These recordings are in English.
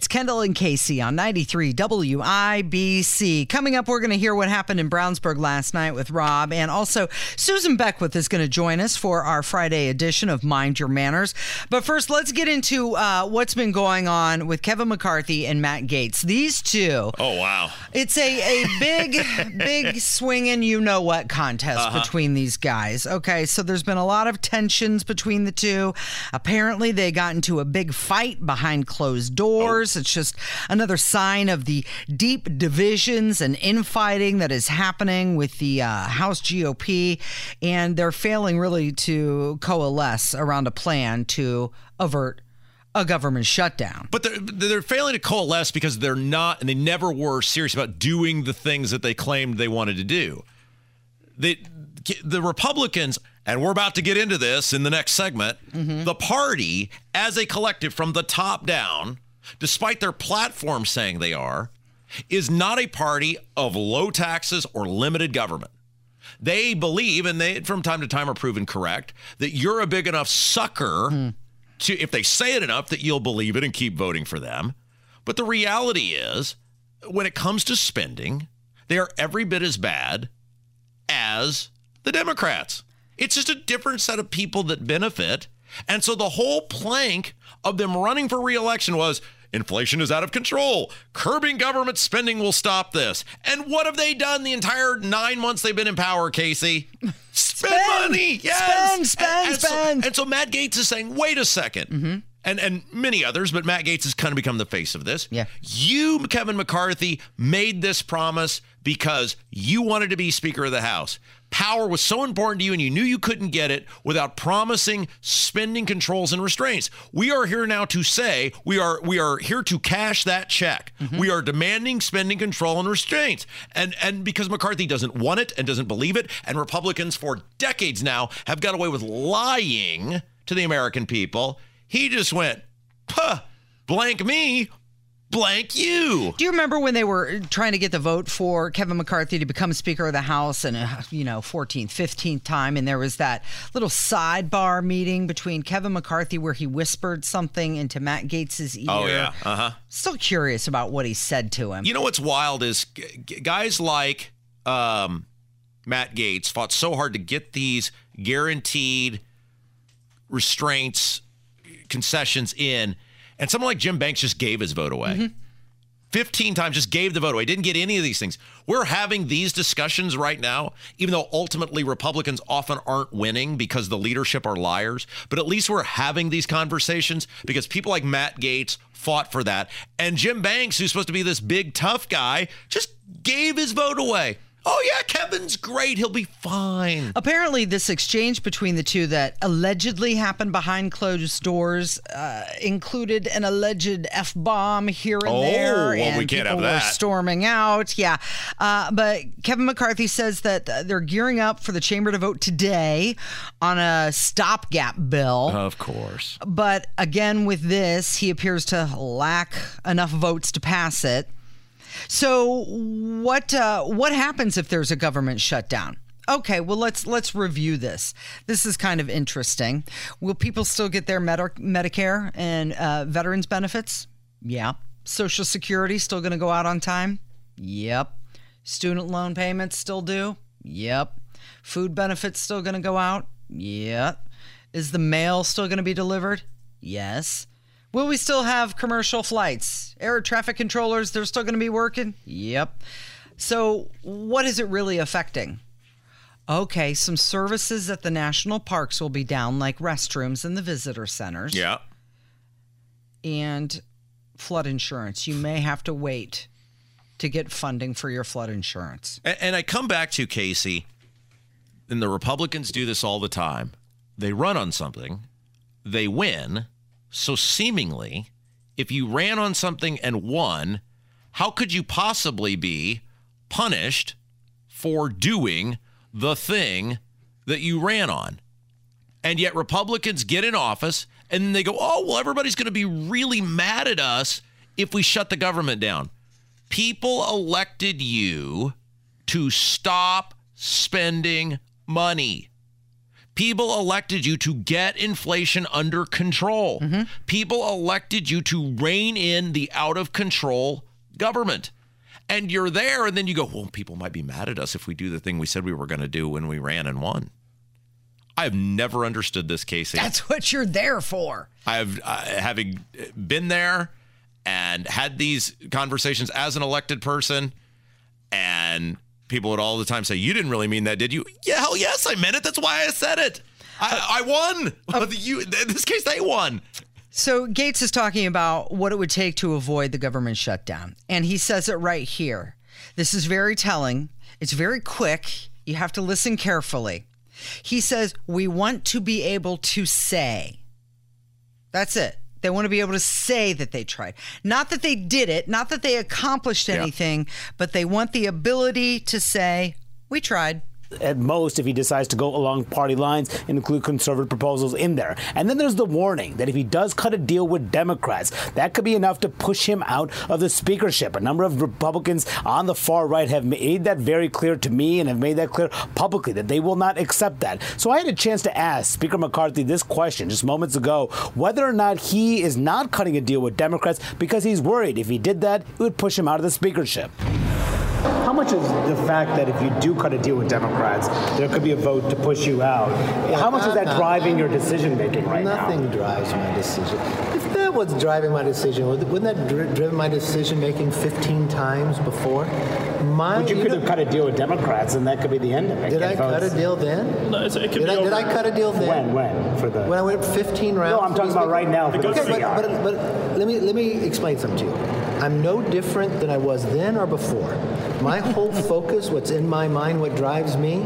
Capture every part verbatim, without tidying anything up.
It's Kendall and Casey on ninety-three W I B C. Coming up, we're going to hear what happened in Brownsburg last night with Rob. And also, Susan Beckwith is going to join us for our Friday edition of Mind Your Manners. But first, let's get into uh, what's been going on with Kevin McCarthy and Matt Gaetz. These two. Oh, wow. It's a, a big, big swinging you-know-what contest uh-huh. between these guys. Okay, so there's been a lot of tensions between the two. Apparently, they got into a big fight behind closed doors. Oh. It's just another sign of the deep divisions and infighting that is happening with the uh, House G O P, and they're failing really to coalesce around a plan to avert a government shutdown. But they're, they're failing to coalesce because they're not, and they never were serious about doing the things that they claimed they wanted to do. They, the Republicans... and we're about to get into this in the next segment, mm-hmm. the party as a collective from the top down, despite their platform saying they are, is not a party of low taxes or limited government. They believe, and they from time to time are proven correct, that you're a big enough sucker mm. to, if they say it enough, that you'll believe it and keep voting for them. But the reality is, when it comes to spending, they are every bit as bad as the Democrats. It's just a different set of people that benefit. And so the whole plank of them running for re-election was inflation is out of control. Curbing government spending will stop this. And what have they done the entire nine months they've been in power, Casey? Spend, spend money. Yes. Spend, spend, and, and spend. So, and so Matt Gaetz is saying, wait a second. Mm-hmm. And, and many others, but Matt Gaetz has kind of become the face of this. Yeah. You, Kevin McCarthy, made this promise because you wanted to be Speaker of the House. Power was so important to you, and you knew you couldn't get it without promising spending controls and restraints. We are here now to say we are we are here to cash that check. Mm-hmm. We are demanding spending control and restraints. And and because McCarthy doesn't want it and doesn't believe it, and Republicans for decades now have got away with lying to the American people, he just went, puh, blank me. Blank you. Do you remember when they were trying to get the vote for Kevin McCarthy to become Speaker of the House and, uh, you know, fourteenth, fifteenth time, and there was that little sidebar meeting between Kevin McCarthy where he whispered something into Matt Gaetz's ear? Oh, yeah. Uh-huh. Still curious about what he said to him. You know what's wild is g- guys like um, Matt Gaetz fought so hard to get these guaranteed restraints, concessions in, and someone like Jim Banks just gave his vote away. Mm-hmm. fifteen times, just gave the vote away. Didn't get any of these things. We're having these discussions right now, even though ultimately Republicans often aren't winning because the leadership are liars. But at least we're having these conversations because people like Matt Gaetz fought for that. And Jim Banks, who's supposed to be this big, tough guy, just gave his vote away. Oh, yeah, Kevin's great. He'll be fine. Apparently, this exchange between the two that allegedly happened behind closed doors uh, included an alleged F-bomb here and oh, there. Oh, well, and we can't have that. People were storming out. Yeah. Uh, but Kevin McCarthy says that uh, they're gearing up for the chamber to vote today on a stopgap bill. Of course. But again, with this, he appears to lack enough votes to pass it. So what uh, what happens if there's a government shutdown? Okay, well, let's let's review this. This is kind of interesting. Will people still get their med- Medicare and uh, veterans benefits? Yeah. Social Security still going to go out on time? Yep. Student loan payments still due? Yep. Food benefits still going to go out? Yep. Is the mail still going to be delivered? Yes. Will we still have commercial flights? Air traffic controllers, they're still going to be working? Yep. So what is it really affecting? Okay, some services at the national parks will be down, like restrooms and the visitor centers. Yeah. And flood insurance. You may have to wait to get funding for your flood insurance. And, and I come back to, Casey, and the Republicans do this all the time. They run on something. They win. So seemingly, if you ran on something and won, how could you possibly be punished for doing the thing that you ran on? And yet Republicans get in office and they go, oh, well, everybody's going to be really mad at us if we shut the government down. People elected you to stop spending money. People elected you to get inflation under control. Mm-hmm. People elected you to rein in the out-of-control government. And you're there, and then you go, well, people might be mad at us if we do the thing we said we were going to do when we ran and won. I've never understood this, Casey. That's what you're there for. I've uh, having been there and had these conversations as an elected person, and people would all the time say, you didn't really mean that, did you? Yeah, hell yes, I meant it. That's why I said it. I, uh, I won. Uh, you, in this case, they won. So Gaetz is talking about what it would take to avoid the government shutdown. And he says it right here. This is very telling. It's very quick. You have to listen carefully. He says, we want to be able to say. That's it. They want to be able to say that they tried. Not that they did it, not that they accomplished anything, yeah. but they want the ability to say, we tried. At most, if he decides to go along party lines and include conservative proposals in there. And then there's the warning that if he does cut a deal with Democrats, that could be enough to push him out of the speakership. A number of Republicans on the far right have made that very clear to me and have made that clear publicly that they will not accept that. So I had a chance to ask Speaker McCarthy this question just moments ago, whether or not he is not cutting a deal with Democrats because he's worried if he did that, it would push him out of the speakership. How much is the fact that if you do cut a deal with Democrats, there could be a vote to push you out? Yeah, How much I'm is that not, driving your decision-making right nothing now? Nothing drives my decision. If that was driving my decision, wouldn't that have driven my decision-making fifteen times before? My, but you, you could know, have cut a deal with Democrats, and that could be the end of it. Did I cut a deal then? No, it's, it could did, be I, over. Did I cut a deal then? When? When? For the? When I went fifteen rounds. No, I'm talking about right now. For the okay, but, but, but let me let me explain something to you. I'm no different than I was then or before. My whole focus, what's in my mind, what drives me,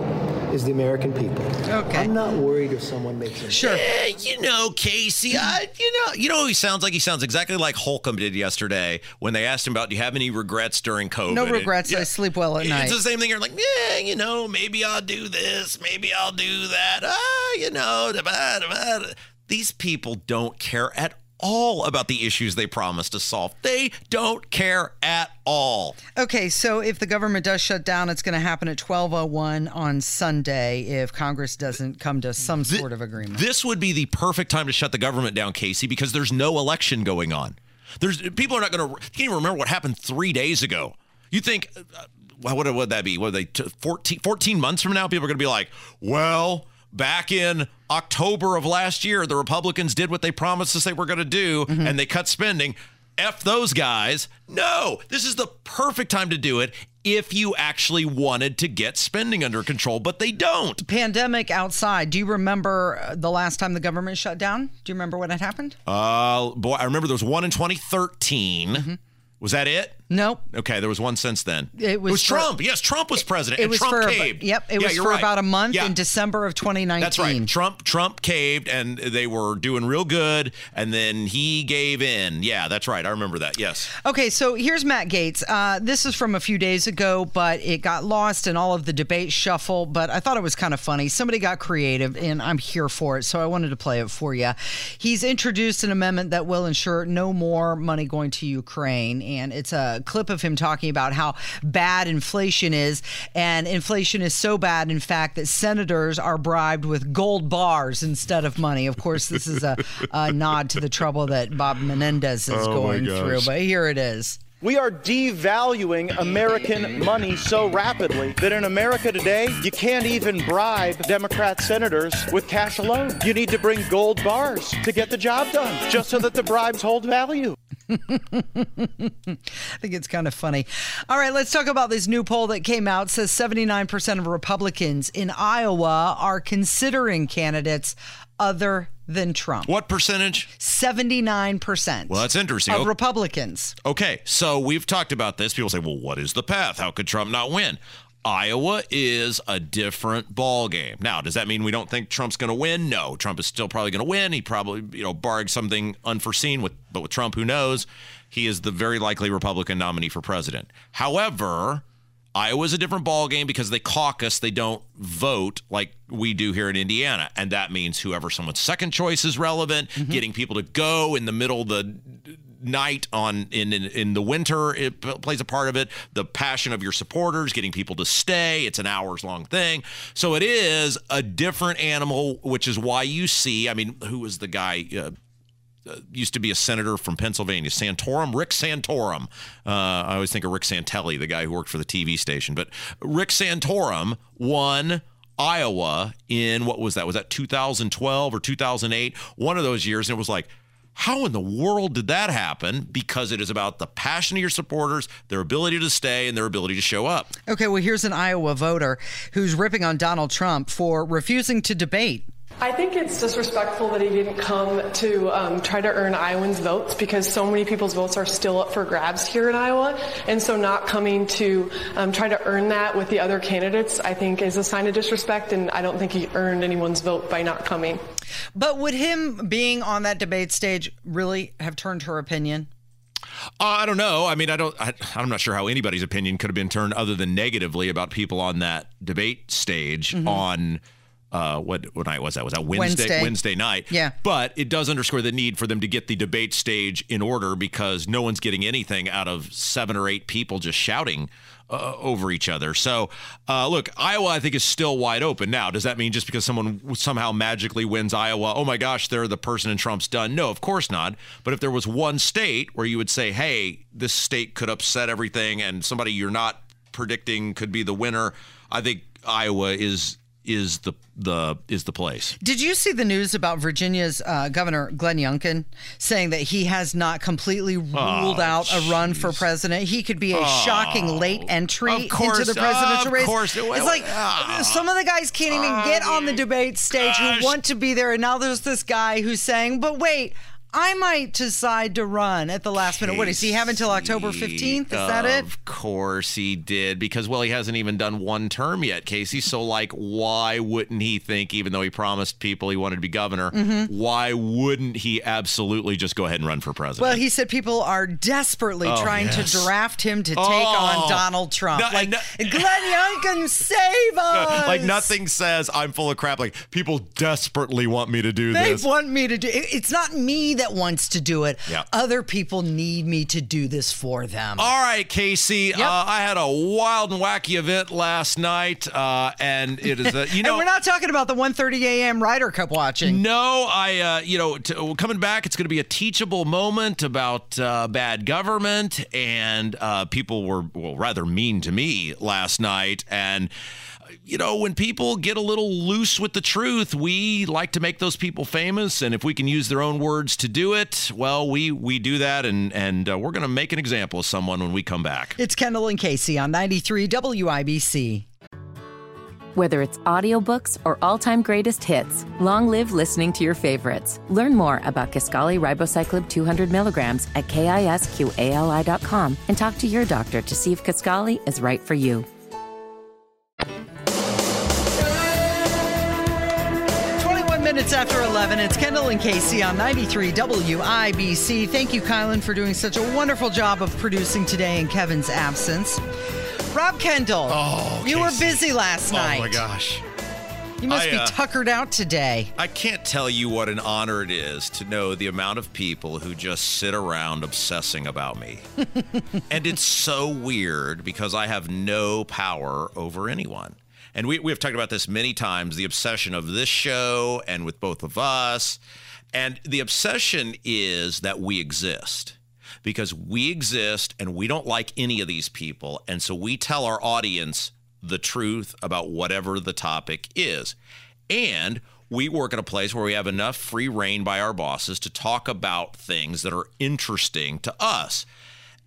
is the American people. Okay. I'm not worried if someone makes it. Sure. Eh, you know, Casey, I, you know, you know who he sounds like? He sounds exactly like Holcomb did yesterday when they asked him about, do you have any regrets during COVID? No regrets. It, yeah, I sleep well at it's night. It's the same thing. You're like, yeah, you know, maybe I'll do this. Maybe I'll do that. Ah, you know, da, ba, da, ba. These people don't care at all. all about the issues they promised to solve. They don't care at all. Okay, so if the government does shut down, it's going to happen at twelve oh one on Sunday if Congress doesn't come to some Th- sort of agreement. This would be the perfect time to shut the government down, Casey, because there's no election going on. There's people are not going to can't even remember what happened three days ago. You think, uh, what would what that be? What are they, fourteen, fourteen months from now, people are going to be like, well, back in October of last year, the Republicans did what they promised us they were going to do, mm-hmm. and they cut spending. F those guys. No, this is the perfect time to do it if you actually wanted to get spending under control, but they don't. Pandemic outside. Do you remember the last time the government shut down? Do you remember when it happened? Uh, boy, I remember there was one in twenty thirteen. Mm-hmm. Was that it? Nope. Okay, there was one since then. It was, it was for, Trump. Yes, Trump was president. It, it and was Trump for, caved. Yep, it yeah, was for right. about a month yeah. in December of twenty nineteen. That's right. Trump Trump caved, and they were doing real good, and then he gave in. Yeah, that's right. I remember that. Yes. Okay, so here's Matt Gaetz. Uh, this is from a few days ago, but it got lost in all of the debate shuffle, but I thought it was kind of funny. Somebody got creative, and I'm here for it, so I wanted to play it for you. He's introduced an amendment that will ensure no more money going to Ukraine, and it's a clip of him talking about how bad inflation is, and inflation is so bad, in fact, that senators are bribed with gold bars instead of money. Of course, this is a, a nod to the trouble that Bob Menendez is oh going through, but here it is. We are devaluing American money so rapidly that in America today, you can't even bribe Democrat senators with cash alone. You need to bring gold bars to get the job done, just so that the bribes hold value. I think it's kind of funny. All right, let's talk about this new poll that came out. It says seventy-nine percent of Republicans in Iowa are considering candidates other than Trump. What percentage? seventy-nine percent. Well, that's interesting. Of Republicans. Okay, so we've talked about this. People say, well, what is the path? How could Trump not win? Iowa is a different ball game. Now, does that mean we don't think Trump's going to win? No, Trump is still probably going to win. He probably, you know, barring something unforeseen with, but with Trump, who knows? He is the very likely Republican nominee for president. However, Iowa is a different ball game because they caucus, they don't vote like we do here in Indiana. And that means whoever someone's second choice is relevant, mm-hmm. getting people to go in the middle of the night on in, in, in the winter, it plays a part of it. The passion of your supporters, getting people to stay. It's an hours long thing. So it is a different animal, which is why you see, I mean, who was the guy? Uh, used to be a senator from Pennsylvania, Santorum, Rick Santorum. Uh, I always think of Rick Santelli, the guy who worked for the T V station. But Rick Santorum won Iowa in, what was that? Was that two thousand twelve or two thousand eight? One of those years. And it was like, how in the world did that happen? Because it is about the passion of your supporters, their ability to stay, and their ability to show up. Okay, well, here's an Iowa voter who's ripping on Donald Trump for refusing to debate. I think it's disrespectful that he didn't come to um, try to earn Iowans' votes, because so many people's votes are still up for grabs here in Iowa. And so not coming to um, try to earn that with the other candidates, I think, is a sign of disrespect. And I don't think he earned anyone's vote by not coming. But would him being on that debate stage really have turned her opinion? Uh, I don't know. I mean, I don't, I, I'm not sure how anybody's opinion could have been turned other than negatively about people on that debate stage mm-hmm. on Uh, what, what night was that? Was that Wednesday? Wednesday? Wednesday night. Yeah. But it does underscore the need for them to get the debate stage in order, because no one's getting anything out of seven or eight people just shouting uh, over each other. So, uh, look, Iowa, I think, is still wide open. Now, does that mean just because someone somehow magically wins Iowa, oh my gosh, they're the person in Trump's done? No, of course not. But if there was one state where you would say, hey, this state could upset everything and somebody you're not predicting could be the winner, I think Iowa is is the the is the place. Did you see the news about Virginia's uh, Governor Glenn Youngkin saying that he has not completely ruled oh, out geez. a run for president? He could be a oh, shocking late entry course, into the presidential race. Course. It's like uh, some of the guys can't even uh, get on the debate stage gosh. who want to be there, and now there's this guy who's saying, but wait, I might decide to run at the last minute. What does he have until October fifteenth? Is that it? Of course he did, because, well, he hasn't even done one term yet, Casey. So, like, why wouldn't he think, even though he promised people he wanted to be governor, mm-hmm. why wouldn't he absolutely just go ahead and run for president? Well, he said people are desperately oh, trying yes. to draft him to take oh, on Donald Trump. No, like, no, Glenn Youngkin, save us! Like, nothing says I'm full of crap. Like, people desperately want me to do they this. They want me to do it. It's not me that wants to do it. Yep. Other people need me to do this for them. All right, Casey. Yep. Uh, I had a wild and wacky event last night, uh, and it is a, you know. And we're not talking about the one thirty a m Ryder Cup watching. No, I, uh, you know, t- coming back, it's going to be a teachable moment about uh, bad government, and uh, people were well, rather mean to me last night, and you know, when people get a little loose with the truth, we like to make those people famous. And if we can use their own words to do it, well, we we do that. And, and uh, we're going to make an example of someone when we come back. It's Kendall and Casey on ninety-three W I B C. Whether it's audiobooks or all-time greatest hits, long live listening to your favorites. Learn more about Kisqali Ribociclib two hundred milligrams at kisqali dot com and talk to your doctor to see if Kisqali is right for you. It's after eleven. It's Kendall and Casey on ninety-three W I B C. Thank you, Kylan, for doing such a wonderful job of producing today in Kevin's absence. Rob Kendall, oh, you Casey. were busy last night. Oh, my gosh. You must I, uh, be tuckered out today. I can't tell you what an honor it is to know the amount of people who just sit around obsessing about me. And it's so weird because I have no power over anyone. And we, we have talked about this many times, the obsession of this show and with both of us. And the obsession is that we exist because we exist and we don't like any of these people. And so we tell our audience the truth about whatever the topic is. And we work at a place where we have enough free reign by our bosses to talk about things that are interesting to us.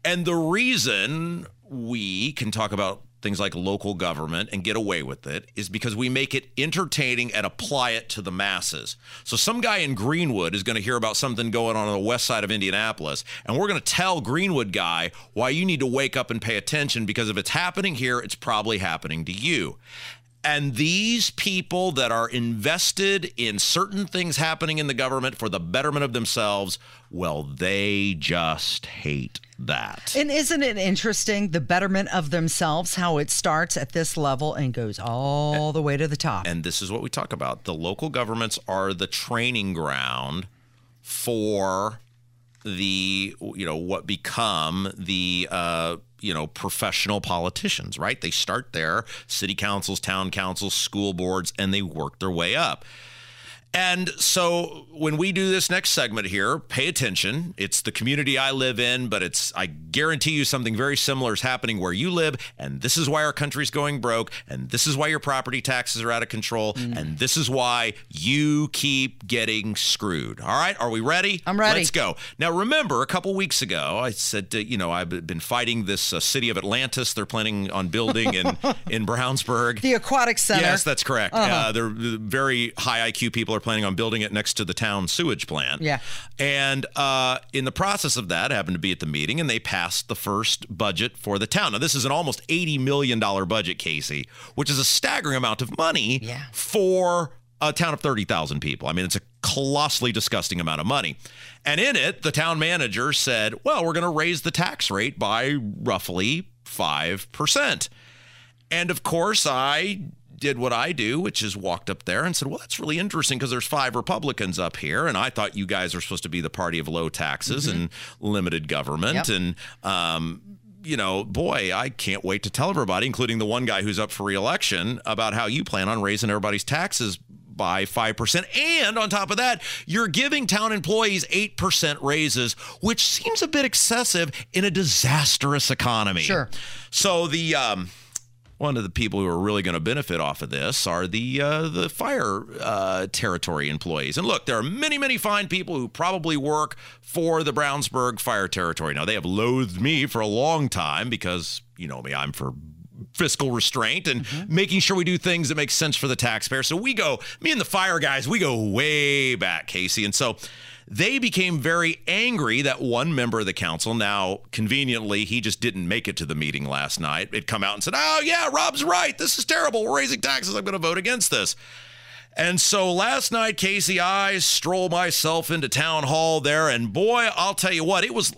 And the reason we can talk about things like local government and get away with it is because we make it entertaining and apply it to the masses. So some guy in Greenwood is going to hear about something going on on the west side of Indianapolis, and we're going to tell Greenwood guy why you need to wake up and pay attention, because if it's happening here, it's probably happening to you. And these people that are invested in certain things happening in the government for the betterment of themselves, well, they just hate that. And isn't it interesting, the betterment of themselves, how it starts at this level and goes all and, the way to the top? And this is what we talk about. The local governments are the training ground for the, you know, what become the, uh, you know, professional politicians, right? They start there, city councils, town councils, school boards, and they work their way up. And so when we do this next segment here, pay attention. It's the community I live in, but it's, I guarantee you something very similar is happening where you live. And this is why our country's going broke. And this is why your property taxes are out of control. Mm. And this is why you keep getting screwed. All right. Are we ready? I'm ready. Let's go. Now, remember, a couple weeks ago, I said, uh, you know, I've been fighting this uh, city of Atlantis. They're planning on building in, in Brownsburg. The aquatic center. Yes, that's correct. Uh-huh. Uh, they're very high I Q people are planning on building it next to the town sewage plant. Yeah. And uh, in the process of that, I happened to be at the meeting, and they passed the first budget for the town. Now, this is an almost eighty million dollars budget, Casey, which is a staggering amount of money yeah. for a town of thirty thousand people. I mean, it's a colossally disgusting amount of money. And in it, the town manager said, well, we're going to raise the tax rate by roughly five percent. And of course, I did what I do, which is walked up there and said, well, that's really interesting because there's five Republicans up here. And I thought you guys are supposed to be the party of low taxes mm-hmm. and limited government. Yep. And, um, you know, boy, I can't wait to tell everybody, including the one guy who's up for reelection, about how you plan on raising everybody's taxes by five percent. And on top of that, you're giving town employees eight percent raises, which seems a bit excessive in a disastrous economy. Sure. So the, um, one of the people who are really going to benefit off of this are the uh, the fire uh, territory employees. And look, there are many, many fine people who probably work for the Brownsburg Fire Territory. Now, they have loathed me for a long time because, you know me, I'm for fiscal restraint and mm-hmm. making sure we do things that make sense for the taxpayer. So we go, me and the fire guys, we go way back, Casey. And so they became very angry that one member of the council, now conveniently, he just didn't make it to the meeting last night, had come out and said, oh, yeah, Rob's right. This is terrible. We're raising taxes. I'm going to vote against this. And so last night, Casey, I strolled myself into town hall there. And boy, I'll tell you what, it was.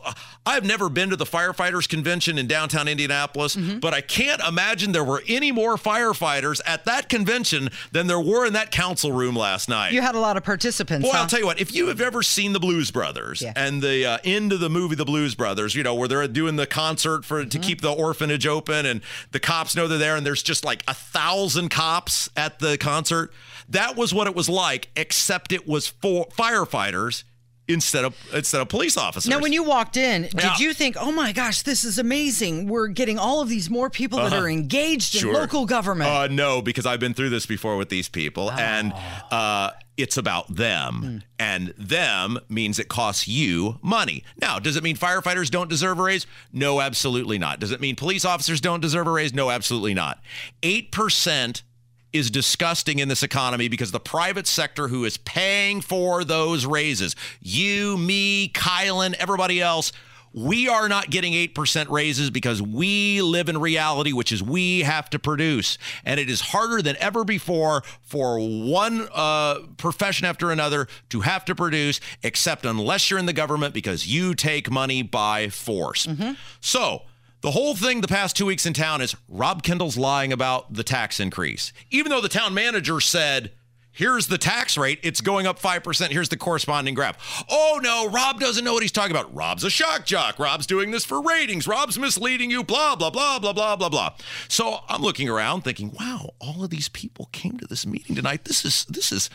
I've never been to the firefighters convention in downtown Indianapolis, mm-hmm. but I can't imagine there were any more firefighters at that convention than there were in that council room last night. You had a lot of participants. Boy, huh? I'll tell you what, if you have ever seen The Blues Brothers yeah. and the uh, end of the movie The Blues Brothers, you know, where they're doing the concert for mm-hmm. to keep the orphanage open and the cops know they're there and there's just like a thousand cops at the concert. That was what it was like, except it was for firefighters instead of instead of police officers. Now, when you walked in, did yeah. you think, oh my gosh, this is amazing. We're getting all of these more people uh-huh. that are engaged sure. in local government. Uh, no, because I've been through this before with these people. Oh. And uh, it's about them. Mm. And them means it costs you money. Now, does it mean firefighters don't deserve a raise? No, absolutely not. Does it mean police officers don't deserve a raise? No, absolutely not. eight percent is disgusting in this economy because the private sector who is paying for those raises, you, me, Kylan, everybody else, we are not getting eight percent raises because we live in reality, which is we have to produce. And it is harder than ever before for one uh, profession after another to have to produce, except unless you're in the government because you take money by force. Mm-hmm. So the whole thing the past two weeks in town is Rob Kendall's lying about the tax increase. Even though the town manager said, here's the tax rate, it's going up five percent, here's the corresponding graph. Oh no, Rob doesn't know what he's talking about. Rob's a shock jock. Rob's doing this for ratings. Rob's misleading you, blah, blah, blah, blah, blah, blah, blah. So I'm looking around thinking, wow, all of these people came to this meeting tonight. This is, this is,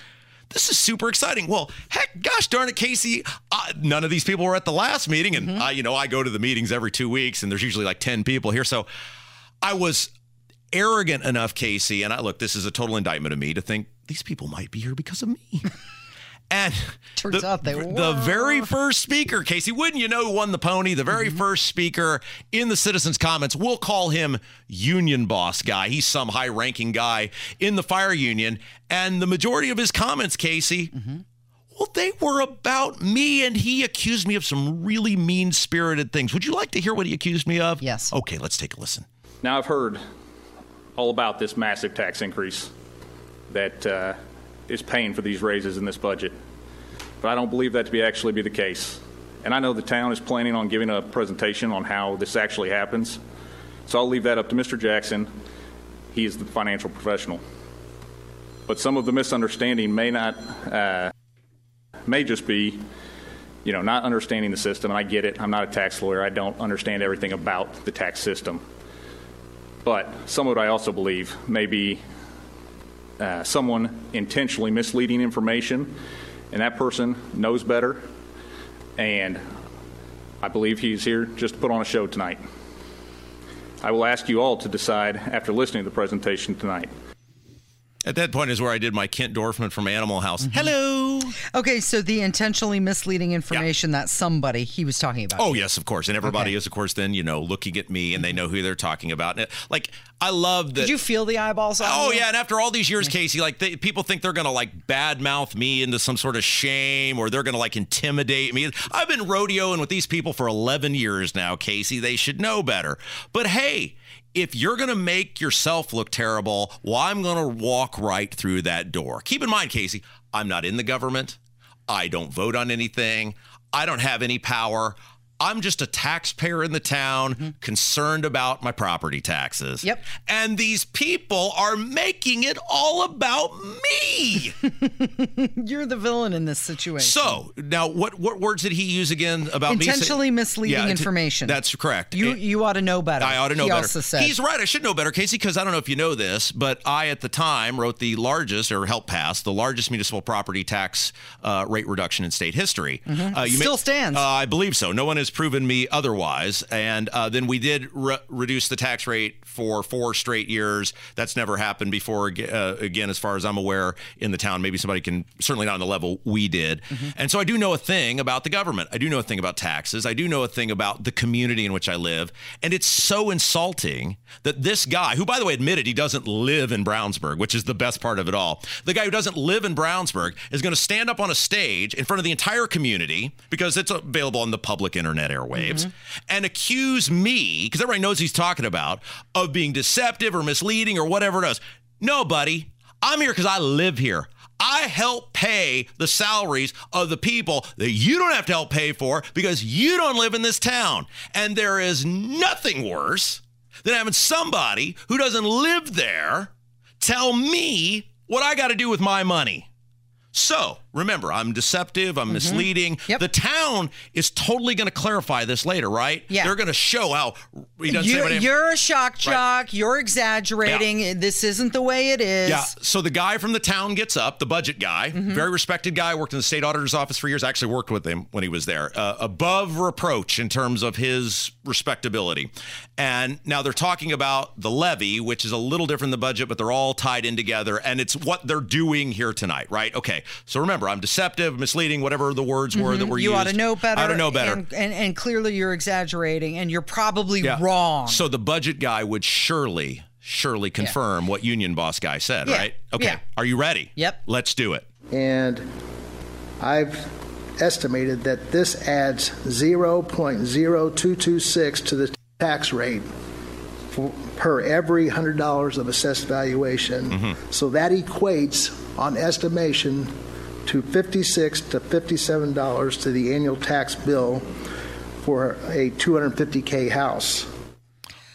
This is super exciting. Well, heck, gosh darn it, Casey, uh, none of these people were at the last meeting. And, mm-hmm. I, you know, I go to the meetings every two weeks, and there's usually like ten people here. So I was arrogant enough, Casey, and I look, this is a total indictment of me to think these people might be here because of me. And turns the, out they were. The very first speaker, Casey, wouldn't you know who won the pony? The very mm-hmm. first speaker in the citizens' comments, we'll call him union boss guy. He's some high-ranking guy in the fire union. And the majority of his comments, Casey, mm-hmm. well, they were about me, and he accused me of some really mean-spirited things. Would you like to hear what he accused me of? Yes. Okay, let's take a listen. Now, I've heard all about this massive tax increase that uh, is paying for these raises in this budget. But I don't believe that to be actually be the case. And I know the town is planning on giving a presentation on how this actually happens. So I'll leave that up to Mister Jackson. He is the financial professional. But some of the misunderstanding may not, uh, may just be, you know, not understanding the system. And I get it. I'm not a tax lawyer. I don't understand everything about the tax system. But some of it I also believe may be uh, someone intentionally misleading information, and that person knows better. And I believe he's here just to put on a show tonight. I will ask you all to decide after listening to the presentation tonight. At that point is where I did my Kent Dorfman from Animal House. Mm-hmm. Hello. Okay, so the intentionally misleading information, yeah. That somebody he was talking about. Oh, yes, of course. And everybody okay. is, of course, then, you know, looking at me and they know who they're talking about. And, like, I love that. Did you feel the eyeballs on Oh, you? Yeah. And after all these years, Casey, like, they, people think they're going to, like, badmouth me into some sort of shame, or they're going to, like, intimidate me. I've been rodeoing with these people for eleven years now, Casey. They should know better. But, hey, if you're going to make yourself look terrible, well, I'm going to walk right through that door. Keep in mind, Casey, I'm not in the government. I don't vote on anything. I don't have any power. I'm just a taxpayer in the town, mm-hmm. concerned about my property taxes. Yep. And these people are making it all about me. You're the villain in this situation. So now what, what words did he use again about intentionally me? Intentionally misleading yeah, information. T- that's correct. You it, you ought to know better. I ought to know he better. Also said. He's right. I should know better, Casey, because I don't know if you know this, but I at the time wrote the largest, or helped pass the largest municipal property tax uh, rate reduction in state history. Mm-hmm. Uh, you Still may, stands. Uh, I believe so. No one has proven me otherwise. And uh, then we did re- reduce the tax rate for four straight years. That's never happened before, uh, again, as far as I'm aware, in the town. Maybe somebody can, certainly not on the level we did. Mm-hmm. And so I do know a thing about the government. I do know a thing about taxes. I do know a thing about the community in which I live. And it's so insulting that this guy, who, by the way, admitted he doesn't live in Brownsburg, which is the best part of it all, the guy who doesn't live in Brownsburg is going to stand up on a stage in front of the entire community, because it's available on the public internet. Internet airwaves, mm-hmm. and accuse me, because everybody knows he's talking about, of being deceptive or misleading or whatever it is. No, buddy, I'm here because I live here. I help pay the salaries of the people that you don't have to help pay for because you don't live in this town. And there is nothing worse than having somebody who doesn't live there tell me what I got to do with my money. So, remember, I'm deceptive, I'm mm-hmm. misleading. Yep. The town is totally going to clarify this later, right? Yeah. They're going to show how he doesn't you're, say my name. You're a shock jock. Right. You're exaggerating. Yeah. This isn't the way it is. Yeah. So the guy from the town gets up, the budget guy, mm-hmm. very respected guy, worked in the state auditor's office for years. I actually worked with him when he was there. Uh, above reproach in terms of his respectability. And now they're talking about the levy, which is a little different than the budget, but they're all tied in together. And it's what they're doing here tonight, right? Okay. So remember, I'm deceptive, misleading, whatever the words were mm-hmm. that were you used. You ought to know better. I don't know better. And, and, and clearly you're exaggerating, and you're probably yeah. wrong. So the budget guy would surely, surely confirm yeah. what union boss guy said, yeah. right? Okay. Yeah. Are you ready? Yep. Let's do it. And I've estimated that this adds zero point zero two two six to the tax rate for, per every one hundred dollars of assessed valuation. Mm-hmm. So that equates, on estimation, to fifty-six to fifty-seven dollars to the annual tax bill for a two hundred fifty thousand dollars house.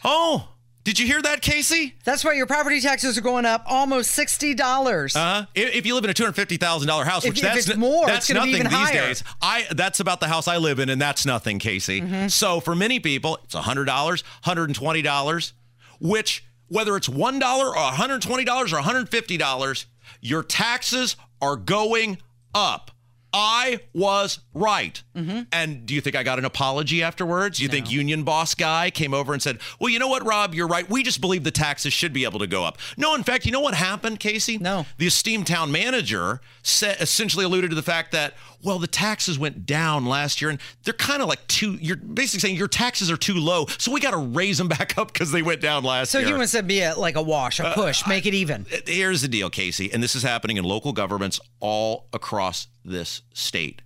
Oh, did you hear that, Casey? That's why your property taxes are going up almost sixty dollars. Uh-huh. If you live in a two hundred fifty thousand dollars house, which if, that's, if it's more, that's it's nothing these higher. Days. I that's about the house I live in, and that's nothing, Casey. Mm-hmm. So for many people, it's one hundred dollars, one hundred twenty dollars, which whether it's one dollar or one hundred twenty dollars or one hundred fifty dollars, your taxes are going up. I was right. Mm-hmm. And do you think I got an apology afterwards? You no. think union boss guy came over and said, well, you know what, Rob, you're right. We just believe the taxes should be able to go up. No, in fact, you know what happened, Casey? No. The esteemed town manager said, essentially alluded to the fact that, well, the taxes went down last year, and they're kind of like too, you're basically saying your taxes are too low, so we got to raise them back up because they went down last so year. So he wants to be a, like a wash, a push, uh, make I, it even. Here's the deal, Casey, and this is happening in local governments all across this state.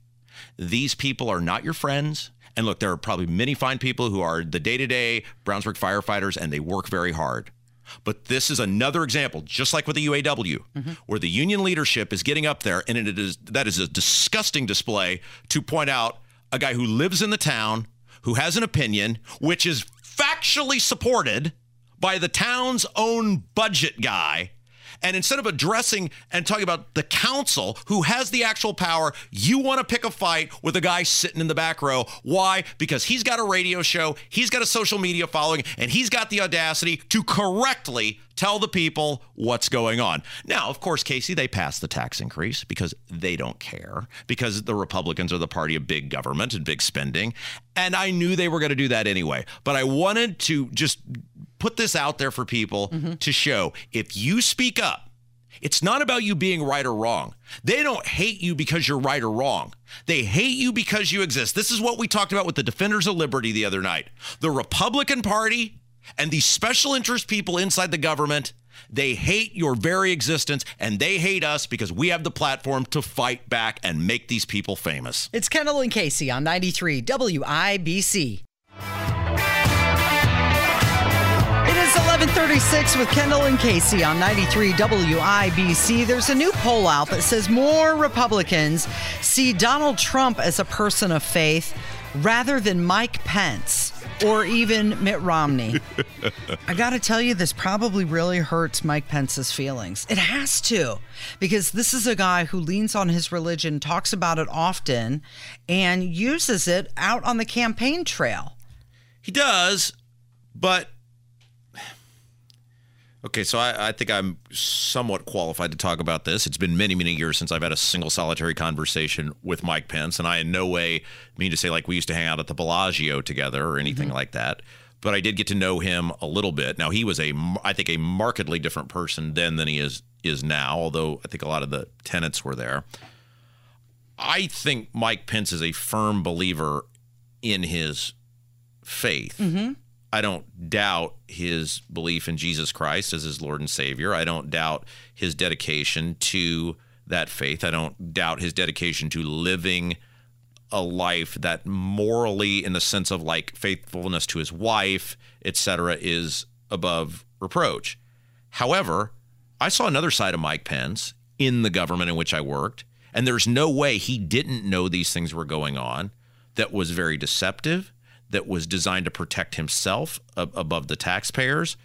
These people are not your friends. And look, there are probably many fine people who are the day-to-day Brownsburg firefighters, and they work very hard. But this is another example, just like with the U A W, mm-hmm. where the union leadership is getting up there, and it is that is a disgusting display to point out a guy who lives in the town, who has an opinion, which is factually supported by the town's own budget guy, And instead of addressing and talking about the council who has the actual power, you want to pick a fight with a guy sitting in the back row. Why? Because he's got a radio show, he's got a social media following, and he's got the audacity to correctly tell the people what's going on. Now, of course, Casey, they passed the tax increase because they don't care, because the Republicans are the party of big government and big spending. And I knew they were going to do that anyway. But I wanted to just put this out there for people mm-hmm. to show if you speak up, it's not about you being right or wrong. They don't hate you because you're right or wrong. They hate you because you exist. This is what we talked about with the Defenders of Liberty the other night. The Republican Party and the special interest people inside the government, they hate your very existence, and they hate us because we have the platform to fight back and make these people famous. It's Kendall and Casey on ninety-three W I B C. It is eleven thirty-six with Kendall and Casey on ninety-three W I B C. There's a new poll out that says more Republicans see Donald Trump as a person of faith rather than Mike Pence or even Mitt Romney. I got to tell you, this probably really hurts Mike Pence's feelings. It has to, because this is a guy who leans on his religion, talks about it often, and uses it out on the campaign trail. He does, but... Okay, so I, I think I'm somewhat qualified to talk about this. It's been many, many years since I've had a single solitary conversation with Mike Pence, and I in no way mean to say like we used to hang out at the Bellagio together or anything mm-hmm. like that. But I did get to know him a little bit. Now, he was, a, I think, a markedly different person then than he is is now, although I think a lot of the tenets were there. I think Mike Pence is a firm believer in his faith. Mm-hmm. I don't doubt his belief in Jesus Christ as his Lord and Savior. I don't doubt his dedication to that faith. I don't doubt his dedication to living a life that morally, in the sense of like faithfulness to his wife, et cetera, is above reproach. However, I saw another side of Mike Pence in the government in which I worked, and there's no way he didn't know these things were going on, that was very deceptive, that was designed to protect himself above the taxpayers.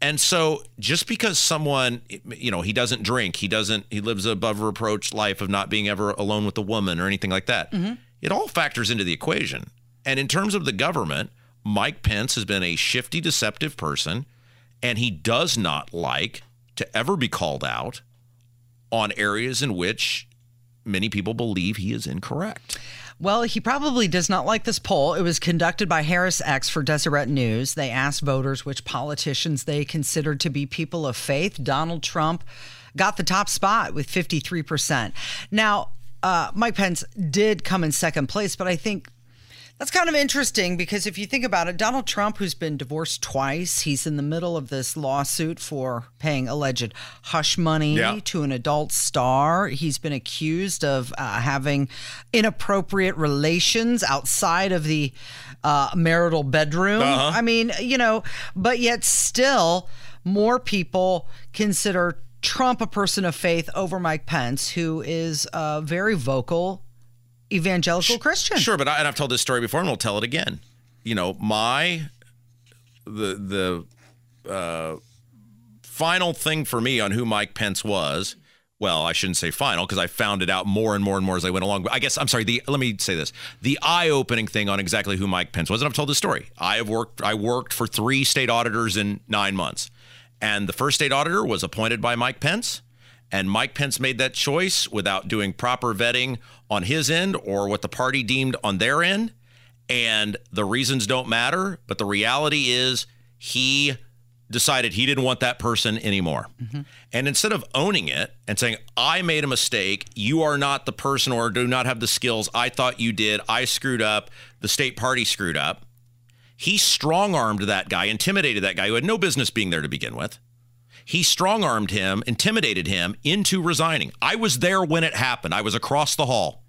And so just because someone, you know, he doesn't drink, he doesn't, he lives above reproach life of not being ever alone with a woman or anything like that, mm-hmm. it all factors into the equation. And in terms of the government, Mike Pence has been a shifty, deceptive person, and he does not like to ever be called out on areas in which many people believe he is incorrect. Well, he probably does not like this poll. It was conducted by Harris X for Deseret News. They asked voters which politicians they considered to be people of faith. Donald Trump got the top spot with fifty-three percent. Now, uh, Mike Pence did come in second place, but I think that's kind of interesting because if you think about it, Donald Trump, who's been divorced twice, he's in the middle of this lawsuit for paying alleged hush money yeah. to an adult star. He's been accused of uh, having inappropriate relations outside of the uh, marital bedroom. Uh-huh. I mean, you know, but yet still more people consider Trump a person of faith over Mike Pence, who is uh, very vocal evangelical Christian. Sure, but I, and I've told this story before, and we'll tell it again. You know, my the the uh, final thing for me on who Mike Pence was. Well, I shouldn't say final because I found it out more and more and more as I went along. But I guess I'm sorry. The let me say this: the eye-opening thing on exactly who Mike Pence was. And I've told this story. I have worked. I worked for three state auditors in nine months, and the first state auditor was appointed by Mike Pence. And Mike Pence made that choice without doing proper vetting on his end or what the party deemed on their end. And the reasons don't matter. But the reality is he decided he didn't want that person anymore. Mm-hmm. And instead of owning it and saying, I made a mistake, you are not the person or do not have the skills I thought you did, I screwed up, the state party screwed up, he strong-armed that guy, intimidated that guy who had no business being there to begin with. He strong-armed him, intimidated him into resigning. I was there when it happened. I was across the hall.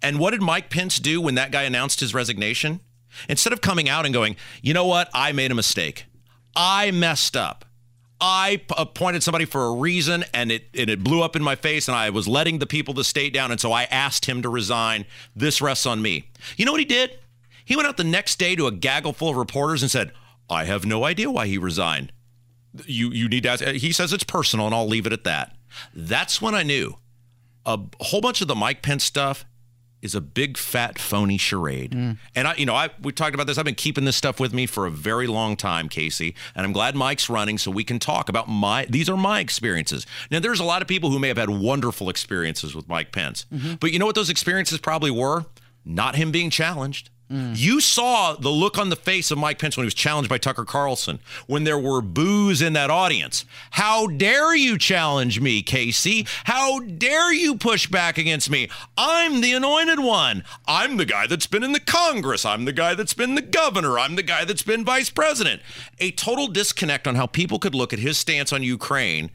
And what did Mike Pence do when that guy announced his resignation? Instead of coming out and going, you know what? I made a mistake. I messed up. I p- appointed somebody for a reason, and it, and it blew up in my face, and I was letting the people of the state down, and so I asked him to resign. This rests on me. You know what he did? He went out the next day to a gaggle full of reporters and said, I have no idea why he resigned. You you need to ask. He says it's personal, and I'll leave it at that. That's when I knew a whole bunch of the Mike Pence stuff is a big fat phony charade. Mm. And I, you know, I we talked about this. I've been keeping this stuff with me for a very long time, Casey. And I'm glad Mike's running so we can talk about my. These are my experiences. Now, there's a lot of people who may have had wonderful experiences with Mike Pence, mm-hmm. but you know what those experiences probably were? Not him being challenged. Mm. You saw the look on the face of Mike Pence when he was challenged by Tucker Carlson, when there were boos in that audience. How dare you challenge me, Casey? How dare you push back against me? I'm the anointed one. I'm the guy that's been in the Congress. I'm the guy that's been the governor. I'm the guy that's been vice president. A total disconnect on how people could look at his stance on Ukraine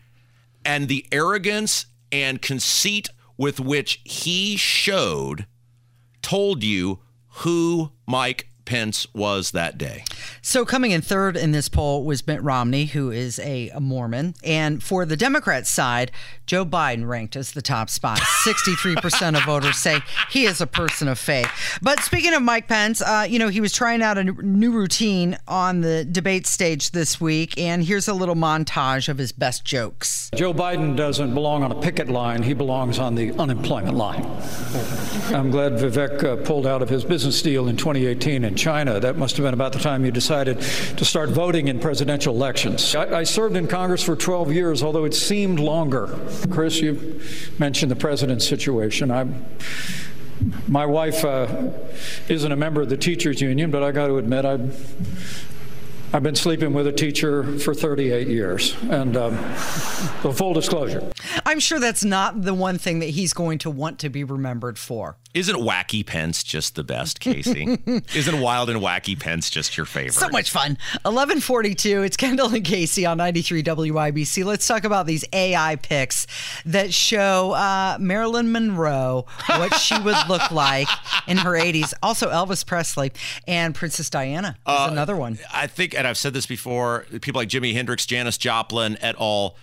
and the arrogance and conceit with which he showed told you who Mike Pence was that day. So coming in third in this poll was Mitt Romney, who is a, a Mormon. And for the Democrat side, Joe Biden ranked as the top spot. sixty-three percent of voters say he is a person of faith. But speaking of Mike Pence, uh, you know, he was trying out a new routine on the debate stage this week. And here's a little montage of his best jokes. Joe Biden doesn't belong on a picket line. He belongs on the unemployment line. I'm glad Vivek uh, pulled out of his business deal in twenty eighteen in China. That must have been about the time you decided to start voting in presidential elections. I, I served in Congress for twelve years, although it seemed longer. Chris, you mentioned the president's situation. I'm, my wife uh, isn't a member of the teachers union, but I got to admit, I've, I've been sleeping with a teacher for thirty-eight years. And um, the full disclosure. I'm sure that's not the one thing that he's going to want to be remembered for. Isn't Wacky Pence just the best, Casey? Isn't Wild and Wacky Pence just your favorite? So much fun. eleven forty-two, it's Kendall and Casey on ninety-three W I B C. Let's talk about these A I pics that show uh, Marilyn Monroe, what she would look like in her eighties. Also Elvis Presley and Princess Diana is uh, another one. I think, and I've said this before, people like Jimi Hendrix, Janis Joplin, et al.,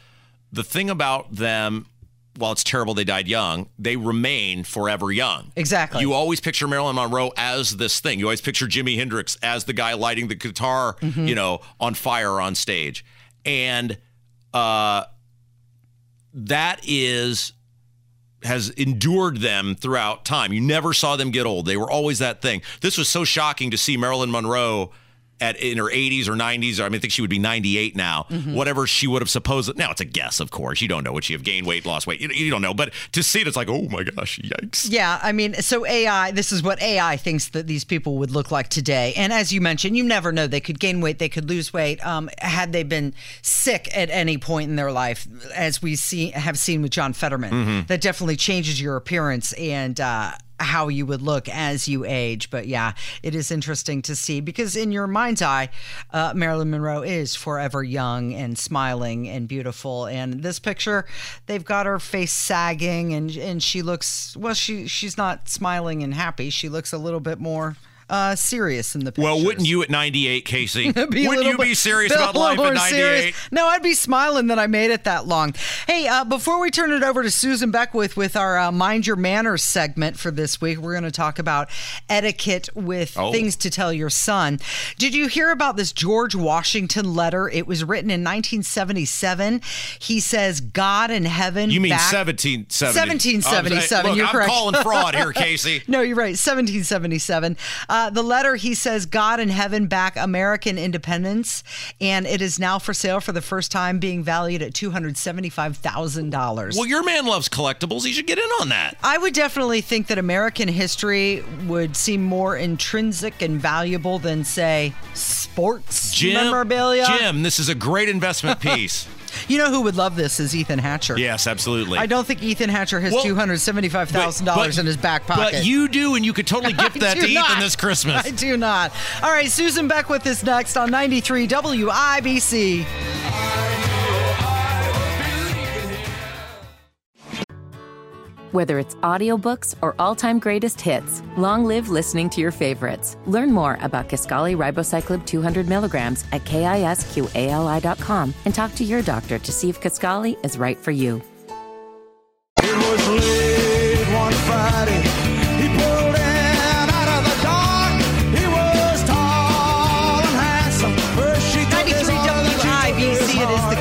the thing about them, while it's terrible they died young, they remain forever young. Exactly. You always picture Marilyn Monroe as this thing. You always picture Jimi Hendrix as the guy lighting the guitar, mm-hmm. you know, on fire on stage. And uh, that is, has endured them throughout time. You never saw them get old. They were always that thing. This was so shocking to see Marilyn Monroe At in her eighties or nineties, or I mean, I think she would be ninety-eight now, mm-hmm. whatever she would have supposed. Now, it's a guess, of course. You don't know what she have gained weight, lost weight. You, you don't know. But to see it, it's like, oh, my gosh, yikes. Yeah, I mean, so A I, this is what A I thinks that these people would look like today. And as you mentioned, you never know. They could gain weight. They could lose weight. Um, had they been sick at any point in their life, as we see have seen with John Fetterman, mm-hmm. that definitely changes your appearance and uh how you would look as you age. But yeah, it is interesting to see, because in your mind's eye, uh, Marilyn Monroe is forever young and smiling and beautiful. And this picture, they've got her face sagging, and, and she looks, well, she she's not smiling and happy. She looks a little bit more uh, serious in the pictures. Well, wouldn't you at ninety-eight, Casey? Wouldn't you be serious about life at ninety-eight? No, I'd be smiling that I made it that long. Hey, uh, before we turn it over to Susan Beckwith with our uh, Mind Your Manners segment for this week, we're going to talk about etiquette with oh. things to tell your son. Did you hear about this George Washington letter? It was written in nineteen seventy-seven. He says, God in heaven. You mean seventeen seventy. seventeen seventy-seven, uh, look, you're I'm correct. I'm calling fraud here, Casey. No, you're right. seventeen seventy-seven. Uh, Uh, the letter, he says, God in heaven, back American independence. And it is now for sale for the first time, being valued at two hundred seventy-five thousand dollars. Well, your man loves collectibles. He should get in on that. I would definitely think that American history would seem more intrinsic and valuable than, say, sports Jim, memorabilia. Jim, this is a great investment piece. You know who would love this is Ethan Hatcher. Yes, absolutely. I don't think Ethan Hatcher has well, two hundred seventy-five thousand dollars in his back pocket. But you do, and you could totally gift that to not. Ethan this Christmas. I do not. All right, Susan Beckwith is next on ninety-three W I B C. Whether it's audiobooks or all-time greatest hits, long live listening to your favorites. Learn more about Kisqali Ribociclib two hundred milligrams at kisqali dot com and talk to your doctor to see if Kisqali is right for you. It was late one Friday. He pulled in out of the dark. He was tall and handsome. ninety-three W I B C, it is the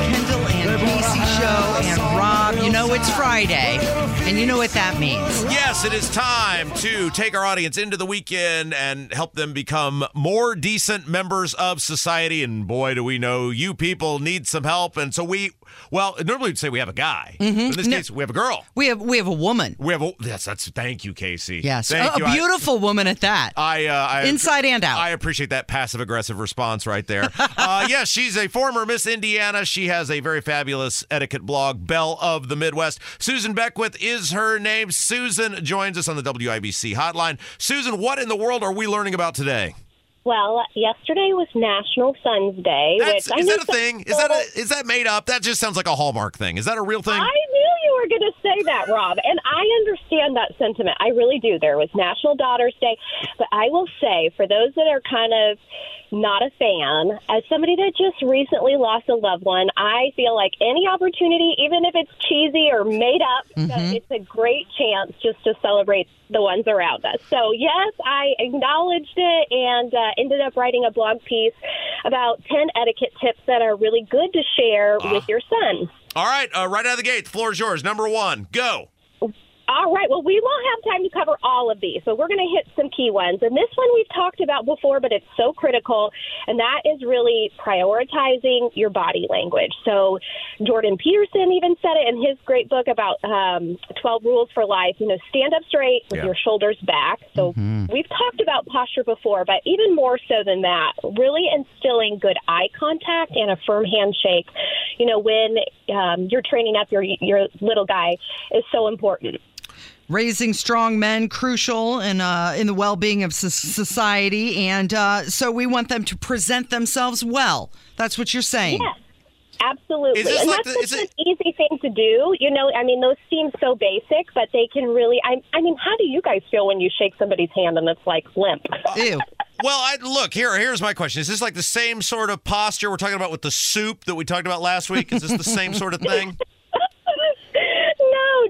it's Friday, and you know what that means. Yes, it is time to take our audience into the weekend and help them become more decent members of society. And boy, do we know you people need some help. And so we, well, normally we'd say we have a guy. Mm-hmm. In this no, case, we have a girl. We have we have a woman. We have a, yes, that's, thank you, Casey. Yes, thank a, you. a beautiful I, woman at that. I, uh, I Inside and out. I appreciate that passive-aggressive response right there. uh, yes, yeah, she's a former Miss Indiana. She has a very fabulous etiquette blog, Belle of the Midwest. Susan Beckwith is her name. Susan joins us on the W I B C hotline. Susan, what in the world are we learning about today? Well, yesterday was National Suns Day. That's, which is I that a thing? Is that, a, is that made up? That just sounds like a Hallmark thing. Is that a real thing? I knew you were going to say that, Rob, and I understand that sentiment. I really do. There was National Daughters Day, but I will say, for those that are kind of not a fan, as somebody that just recently lost a loved one, I feel like any opportunity, even if it's cheesy or made up, mm-hmm. it's a great chance just to celebrate the ones around us. So, yes, I acknowledged it and uh, ended up writing a blog piece about ten etiquette tips that are really good to share uh, with your son. All right, uh, right out of the gate, the floor is yours. Number one, go. All right, well, we won't have time to cover all of these, but we're going to hit some key ones. And this one we've talked about before, but it's so critical, and that is really prioritizing your body language. So Jordan Peterson even said it in his great book about um, twelve Rules for Life. You know, stand up straight with yeah. your shoulders back. So mm-hmm. we've talked about posture before, but even more so than that, really instilling good eye contact and a firm handshake, you know, when um, you're training up your, your little guy is so important. Raising strong men, crucial in, uh, in the well-being of society, and uh, so we want them to present themselves well. That's what you're saying. Yes, absolutely. And like that's the, just it... an easy thing to do. You know, I mean, those seem so basic, but they can really, I, I mean, how do you guys feel when you shake somebody's hand and it's like limp? Ew. Well, I, look, here. here's my question. Is this like the same sort of posture we're talking about with the soup that we talked about last week? Is this the same sort of thing?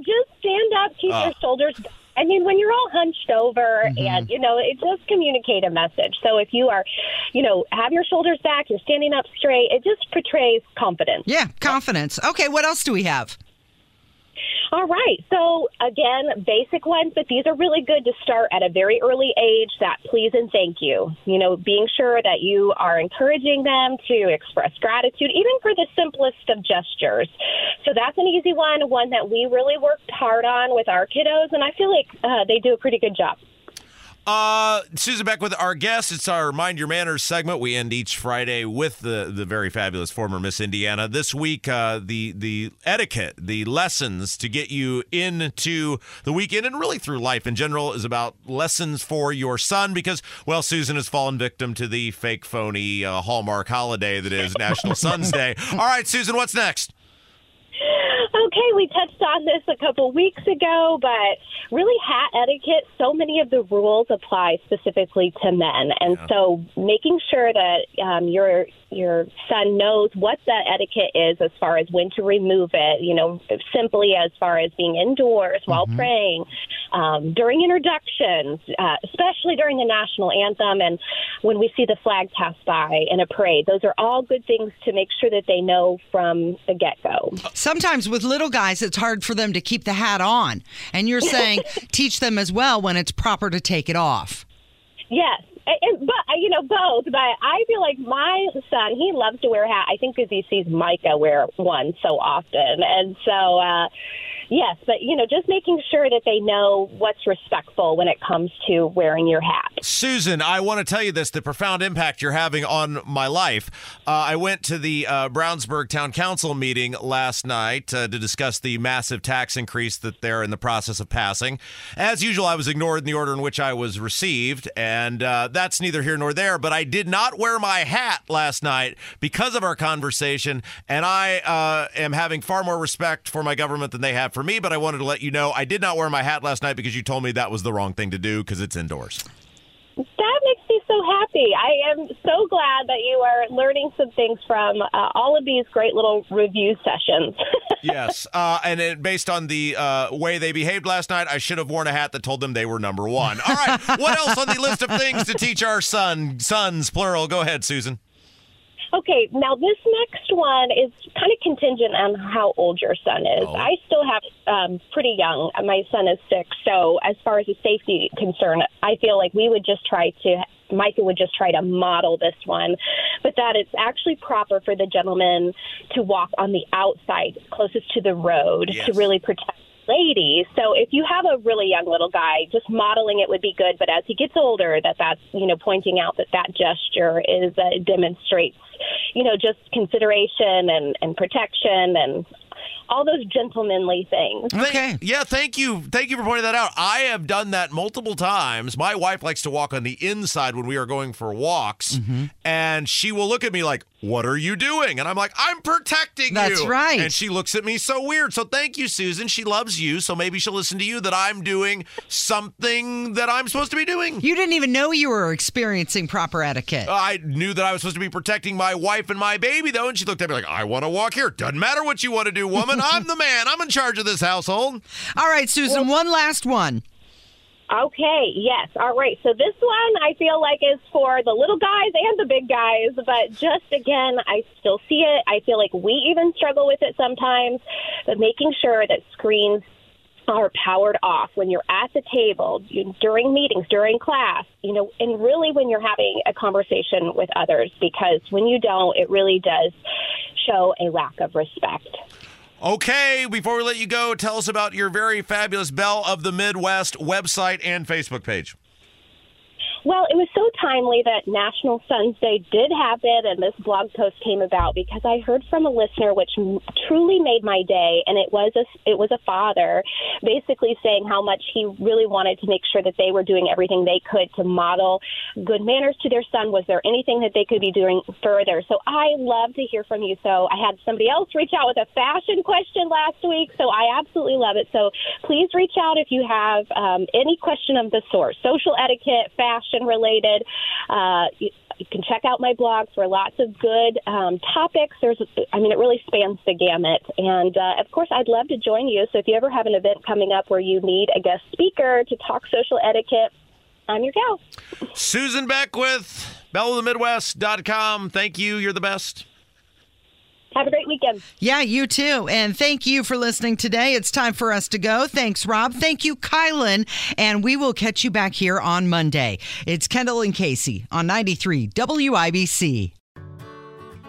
Just stand up, keep uh. your shoulders. I mean, when you're all hunched over mm-hmm. and, you know, it does communicate a message. So if you are, you know, have your shoulders back, you're standing up straight, it just portrays confidence. Yeah, confidence. Okay, what else do we have? All right. So, again, basic ones, but these are really good to start at a very early age, that please and thank you. You know, being sure that you are encouraging them to express gratitude, even for the simplest of gestures. So that's an easy one, one that we really worked hard on with our kiddos, and I feel like uh, they do a pretty good job. Uh, Susan Beckwith, our guest. It's our Mind Your Manners segment. We end each Friday with the, the very fabulous former Miss Indiana. This week, uh, the the etiquette, the lessons to get you into the weekend and really through life in general is about lessons for your son because, well, Susan has fallen victim to the fake, phony uh, Hallmark holiday that is National Suns Day. All right, Susan, what's next? Okay, we touched on this a couple weeks ago, but really hat etiquette, so many of the rules apply specifically to men. And yeah. so making sure that um, your your son knows what that etiquette is as far as when to remove it, you know, simply as far as being indoors while mm-hmm. praying, um, during introductions, uh, especially during the national anthem and when we see the flag pass by in a parade. Those are all good things to make sure that they know from the get-go. Sometimes with little guys, it's hard for them to keep the hat on. And you're saying teach them as well when it's proper to take it off. Yes. And, but, you know, both. But I feel like my son, he loves to wear a hat, I think, because he sees Micah wear one so often. And so, uh, yes, but, you know, just making sure that they know what's respectful when it comes to wearing your hat. Susan, I want to tell you this, the profound impact you're having on my life. Uh, I went to the uh, Brownsburg Town Council meeting last night uh, to discuss the massive tax increase that they're in the process of passing. As usual, I was ignored in the order in which I was received, and uh, that's neither here nor there, but I did not wear my hat last night because of our conversation, and I uh, am having far more respect for my government than they have for for me, but I wanted to let you know I did not wear my hat last night because you told me that was the wrong thing to do because it's indoors. That makes me so happy. I am so glad that you are learning some things from uh, all of these great little review sessions. Yes, uh, and it, based on the uh, way they behaved last night, I should have worn a hat that told them they were number one. All right, what else on the list of things to teach our son, sons, plural? Go ahead, Susan. Okay, now this next one is kind of contingent on how old your son is. Oh. I still have um, pretty young. My son is six, so as far as a safety concern, I feel like we would just try to, Micah would just try to model this one, but that it's actually proper for the gentleman to walk on the outside closest to the road yes. to really protect ladies. So if you have a really young little guy, just modeling it would be good. But as he gets older, that that's, you know, pointing out that that gesture is uh, demonstrates, you know, just consideration and, and protection and all those gentlemanly things. Okay. Yeah, thank you. Thank you for pointing that out. I have done that multiple times. My wife likes to walk on the inside when we are going for walks, mm-hmm. and she will look at me like, what are you doing? And I'm like, I'm protecting That's you. That's right. And she looks at me so weird. So thank you, Susan. She loves you, so maybe she'll listen to you that I'm doing something that I'm supposed to be doing. You didn't even know you were experiencing proper etiquette. I knew that I was supposed to be protecting my wife and my baby, though, and she looked at me like, I want to walk here. Doesn't matter what you want to do, woman. I'm the man. I'm in charge of this household. All right, Susan, well, one last one. Okay, yes. All right, so this one I feel like is for the little guys and the big guys, but just, again, I still see it. I feel like we even struggle with it sometimes, but making sure that screens are powered off when you're at the table, during meetings, during class, you know, and really when you're having a conversation with others, because when you don't, it really does show a lack of respect. Okay, before we let you go, tell us about your very fabulous Belle of the Midwest website and Facebook page. Well, it was so timely that National Sons Day did happen, and this blog post came about because I heard from a listener, which truly made my day, and it was a, it was a father basically saying how much he really wanted to make sure that they were doing everything they could to model good manners to their son. Was there anything that they could be doing further? So I love to hear from you. So I had somebody else reach out with a fashion question last week, so I absolutely love it. So please reach out if you have um, any question of the sort, social etiquette, fashion, related. Uh, you, you can check out my blog for lots of good um, topics. There's, I mean, it really spans the gamut. And, uh, of course, I'd love to join you. So if you ever have an event coming up where you need a guest speaker to talk social etiquette, I'm your gal. Susan Beckwith, belle of the midwest dot com. Thank you. You're the best. Have a great weekend. Yeah, you too. And thank you for listening today. It's time for us to go. Thanks, Rob. Thank you, Kylan. And we will catch you back here on Monday. It's Kendall and Casey on ninety-three W I B C.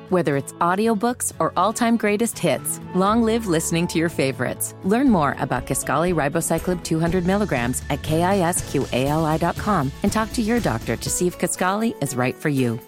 Whether it's audiobooks or all-time greatest hits, long live listening to your favorites. Learn more about Kisqali Ribociclib two hundred milligrams at kisqali dot com and talk to your doctor to see if Kisqali is right for you.